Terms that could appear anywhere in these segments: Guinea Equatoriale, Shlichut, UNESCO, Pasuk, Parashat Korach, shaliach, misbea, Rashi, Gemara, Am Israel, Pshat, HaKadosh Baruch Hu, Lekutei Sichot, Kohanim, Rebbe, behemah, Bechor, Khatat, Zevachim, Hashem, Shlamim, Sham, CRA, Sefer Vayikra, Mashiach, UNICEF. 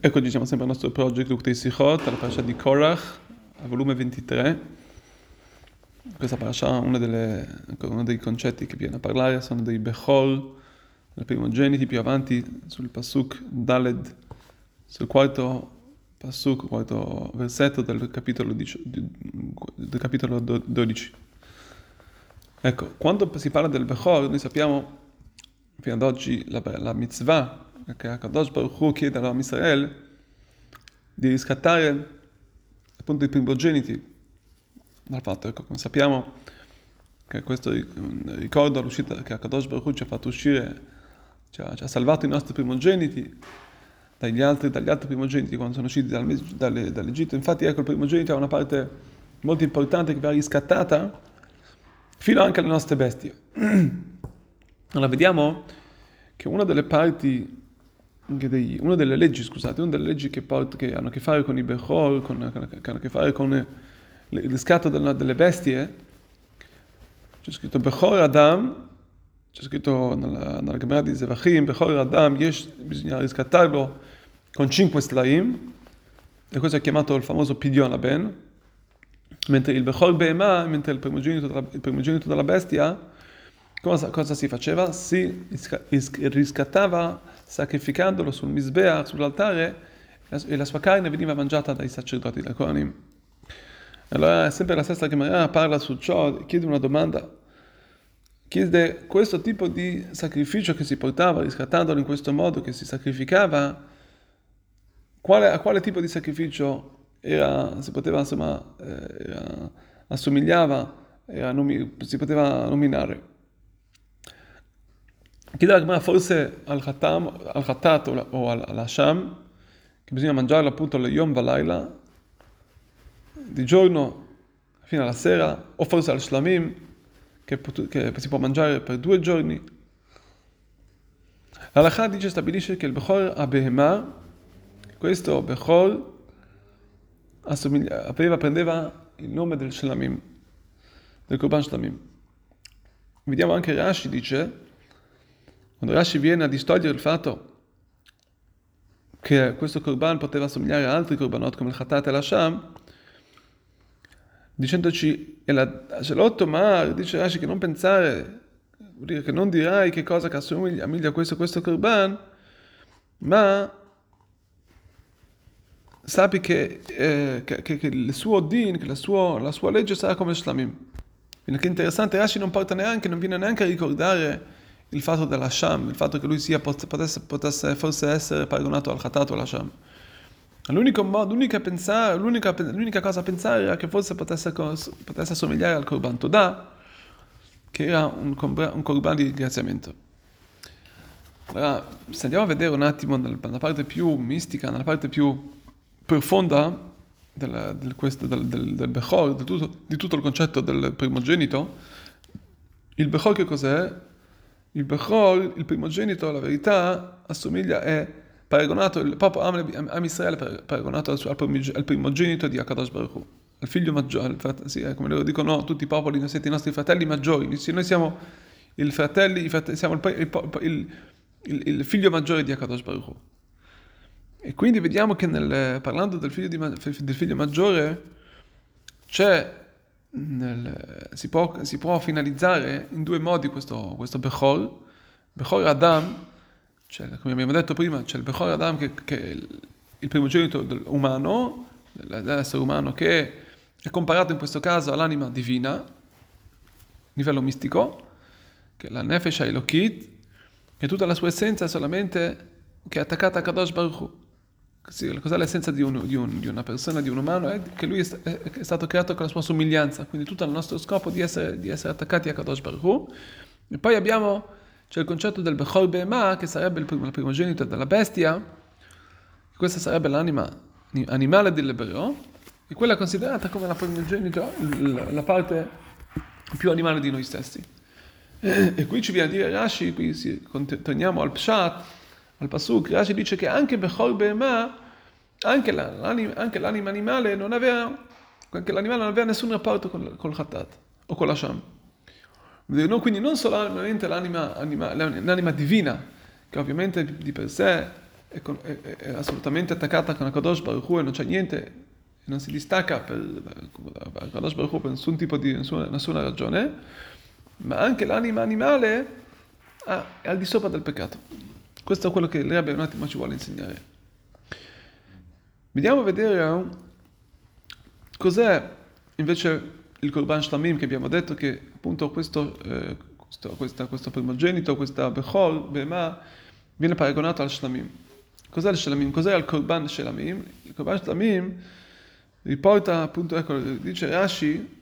Ecco, diciamo sempre il nostro project Lekutei Sichot, alla Parashat di Korach, al volume 23. Questa Parashat, uno dei concetti che viene a parlare sono dei Bechol, dei primogeniti. Più avanti sul Pasuk Daled, sul quarto Pasuk, quarto versetto del capitolo 12. Ecco, quando si parla del Bechor, noi sappiamo fino ad oggi la mitzvah che HaKadosh Baruch Hu chiede alla Am Israel di riscattare appunto i primogeniti dal fatto, ecco, come sappiamo che questo ricorda l'uscita che HaKadosh Baruch Hu ci ha fatto uscire, ci ha salvato i nostri primogeniti dagli altri primogeniti quando sono usciti dall'Egitto. Infatti ecco, il primogenito è una parte molto importante che va riscattata fino anche alle nostre bestie. Allora vediamo che una delle leggi che hanno a che fare con i Bechor, che hanno a che fare con il riscatto delle bestie, c'è scritto Bechor Adam, c'è scritto nella Gemara di Zevachim, Bechor Adam, bisogna riscattarlo con 5 slaim, e questo è chiamato il famoso Pidion aben, mentre il Bechor behemah, mentre il primogenito della bestia, cosa si faceva? Si riscattava sacrificandolo sul misbea, sull'altare, e la sua carne veniva mangiata dai sacerdoti, dai Kohanim. Allora, sempre la stessa Gemara parla su ciò, chiede una domanda. Chiede questo tipo di sacrificio che si portava, riscattandolo in questo modo, che si sacrificava, a quale tipo di sacrificio assomigliava? Si poteva nominare. Chiede ma forse al Khatat o alla Sham, che bisogna mangiarlo appunto le Yom Valaila, di giorno fino alla sera, o forse al Shlamim, che si può mangiare per 2 giorni. L'Alakha dice, stabilisce che il Bechor behemah, questo Bechor, prendeva il nome del Shlamim, del corban Shlamim. Vediamo anche Rashi dice, quando Rashi viene a distogliere il fatto che questo corban poteva somigliare a altri corbanot come il Khatat e la Sham, dicendoci, e dice Rashi che non pensare, vuol dire che non dirai che cosa che assomiglia a questo corban, ma sappi che il suo din, che la sua legge sarà come il Shlamim. Quindi che interessante, Rashi non viene neanche a ricordare il fatto della Sham, il fatto che lui potesse forse essere paragonato al Khatat o alla Sham. L'unica cosa a pensare era che forse potesse assomigliare al corban Toda, che era un corban di ringraziamento. Allora, se andiamo a vedere un attimo nella parte più mistica, nella parte più profonda, del Bechor, di tutto il concetto del primogenito. Il Bechor che cos'è? Il Bechor, il primogenito, la verità, è paragonato, il popolo Am Israel è paragonato al primogenito di HaKadosh Baruch Hu, al figlio maggiore, come loro dicono tutti i popoli, noi siete i nostri fratelli maggiori, noi siamo il figlio maggiore di HaKadosh Baruch Hu. E quindi vediamo che parlando del figlio maggiore si può finalizzare in 2 modi questo Bechor. Bechor Adam, come abbiamo detto prima, c'è il Bechor Adam che è il primogenito umano, dell'essere umano, che è comparato in questo caso all'anima divina, a livello mistico, che è la Nefesh Ha'ilokit, che tutta la sua essenza è solamente che è attaccata a HaKadosh Baruch Hu. Cos'è l'essenza di una persona, di un umano? È che lui è stato creato con la sua somiglianza, quindi tutto il nostro scopo di essere attaccati a HaKadosh Baruch Hu. E poi c'è il concetto del Bechor behemah, che sarebbe il primogenito della bestia, questa sarebbe l'anima animale dell'ebreo, e quella è considerata come la primogenito, la parte più animale di noi stessi. E qui ci viene a dire Rashi, torniamo al Pshat, al Pasuk, Rashi dice che anche Bechor behemah, anche l'anima animale non aveva nessun rapporto col Khatat o con la Sham. No, quindi non solamente l'anima divina, che ovviamente di per sé è assolutamente attaccata con HaKadosh Baruch Hu e non c'è niente, non si distacca per HaKadosh Baruch Hu per nessun tipo di nessuna ragione, ma anche l'anima animale è al di sopra del peccato. Questo è quello che il Rebbe un attimo ci vuole insegnare. Vediamo a vedere cos'è invece il corban Shlamim, che abbiamo detto che appunto questo primogenito, questa Bechol, behemah, viene paragonato al Shlamim. Cos'è il Shlamim? Cos'è il corban Shlamim? Il corban Shlamim riporta appunto, ecco, dice Rashi,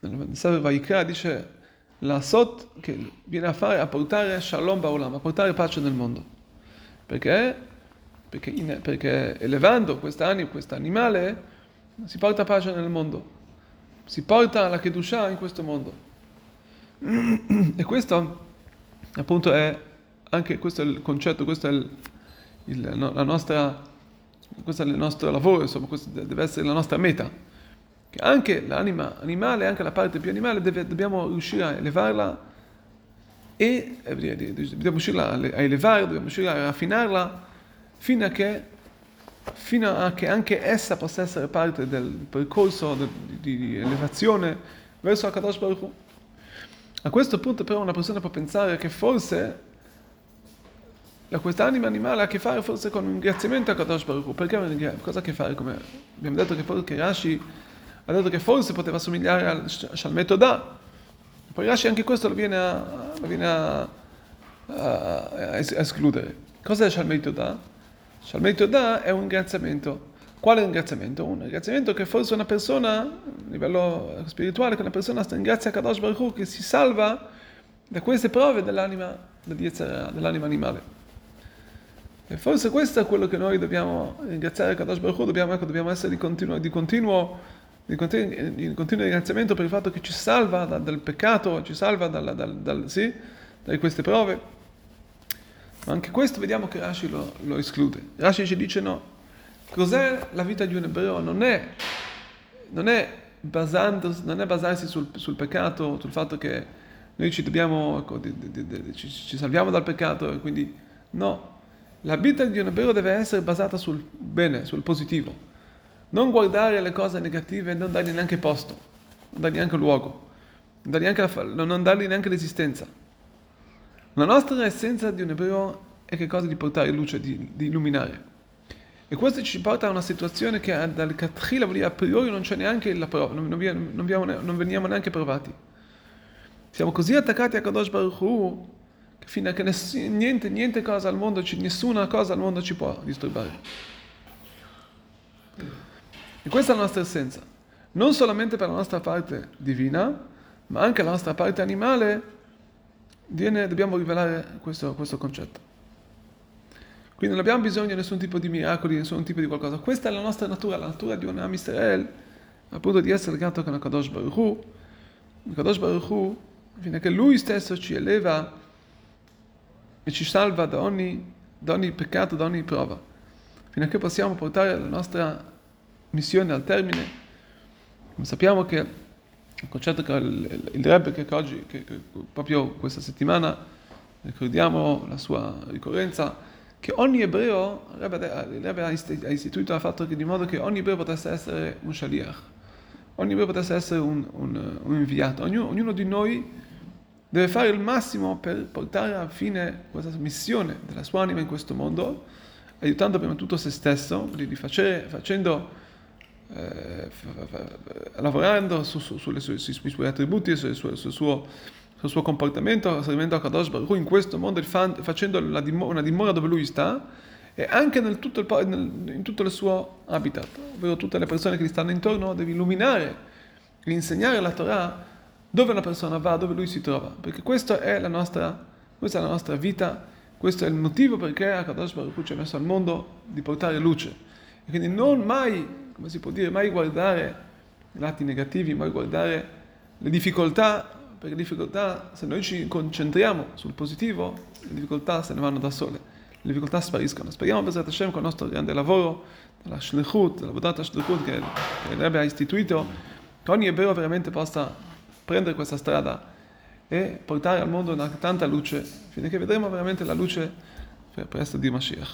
nel Sefer Vayikra, dice l'asot, che viene a fare, a portare shalom Ba'olam, a portare pace nel mondo. Perché elevando questo animale si porta pace nel mondo, si porta la Kedusha in questo mondo. E questo appunto è anche, questo è il concetto, questo è il nostro lavoro, insomma, questo deve essere la nostra meta, che anche l'anima animale, anche la parte più animale, dobbiamo riuscire a elevarla, e dobbiamo riuscire a elevare, dobbiamo riuscire a raffinarla fino a che anche essa possa essere parte del percorso di elevazione verso HaKadosh Baruch Hu. A questo punto però una persona può pensare che forse questa anima animale ha a che fare forse con un ringraziamento a HaKadosh Baruch Hu. Perché cosa ha a che fare? Come abbiamo detto che Rashi ha detto che forse poteva somigliare al Shalmet Oda. Poi Rashi anche questo lo viene a escludere. Cos'è Shalmet Oda? Shalmet Oda è un ringraziamento. Quale ringraziamento? Un ringraziamento che forse una persona, a livello spirituale, che una persona ringrazia HaKadosh Baruch Hu che si salva da queste prove dell'anima animale. E forse questo è quello che noi dobbiamo ringraziare HaKadosh Baruch Hu, dobbiamo essere di continuo ringraziamento per il fatto che ci salva dal peccato, ci salva da queste prove. Ma anche questo vediamo che Rashi lo esclude. Rashi ci dice no. Cos'è la vita di un ebreo? Non è basarsi sul peccato, sul fatto che noi ci dobbiamo, ecco, ci salviamo dal peccato, e quindi no. La vita di un ebreo deve essere basata sul bene, sul positivo. Non guardare le cose negative, non dargli neanche posto, non dargli neanche luogo, non dargli neanche l'esistenza. La nostra essenza di un ebreo è che cosa? Di portare luce, di illuminare. E questo ci porta a una situazione che dal catchila, a priori, non c'è neanche la prova, non veniamo neanche provati. Siamo così attaccati a HaKadosh Baruch Hu che fino a che nessuna cosa al mondo ci può disturbare. E questa è la nostra essenza, non solamente per la nostra parte divina, ma anche la nostra parte animale. Dobbiamo rivelare questo concetto. Quindi non abbiamo bisogno di nessun tipo di miracoli, nessun tipo di qualcosa. Questa è la nostra natura, la natura di un Am Israel, appunto di essere legato con HaKadosh Baruch Hu. HaKadosh Baruch Hu, fino a che Lui stesso ci eleva e ci salva da ogni peccato, da ogni prova, fino a che possiamo portare la nostra missione al termine. Sappiamo che il concetto che il Rebbe, che oggi, che proprio questa settimana ricordiamo la sua ricorrenza, che ogni ebreo, il Rebbe ha istituito il fatto che di modo che ogni ebreo potesse essere un shaliach, ogni ebreo potesse essere un inviato. Ognuno di noi deve fare il massimo per portare a fine questa missione della sua anima in questo mondo, aiutando prima di tutto se stesso, lavorando sui suoi attributi, sul suo comportamento, servendo a HaKadosh Baruch Hu in questo mondo, facendo una dimora dove lui sta, e anche in tutto il suo habitat, ovvero tutte le persone che gli stanno intorno. Devi illuminare e insegnare la Torah dove una persona va, dove lui si trova, perché questa è la nostra vita, questo è il motivo perché HaKadosh Baruch Hu ci ha messo al mondo, di portare luce. E quindi non mai, come si può dire, mai guardare i lati negativi, mai guardare le difficoltà, perché le difficoltà, se noi ci concentriamo sul positivo, le difficoltà se ne vanno da sole, le difficoltà spariscono. Speriamo per Hashem, con il nostro grande lavoro, della Shlichut, della Buddha Shlichut che il Rebbe ha istituito, che ogni ebreo veramente possa prendere questa strada e portare al mondo tanta luce, finché vedremo veramente la luce, per essere di Mashiach.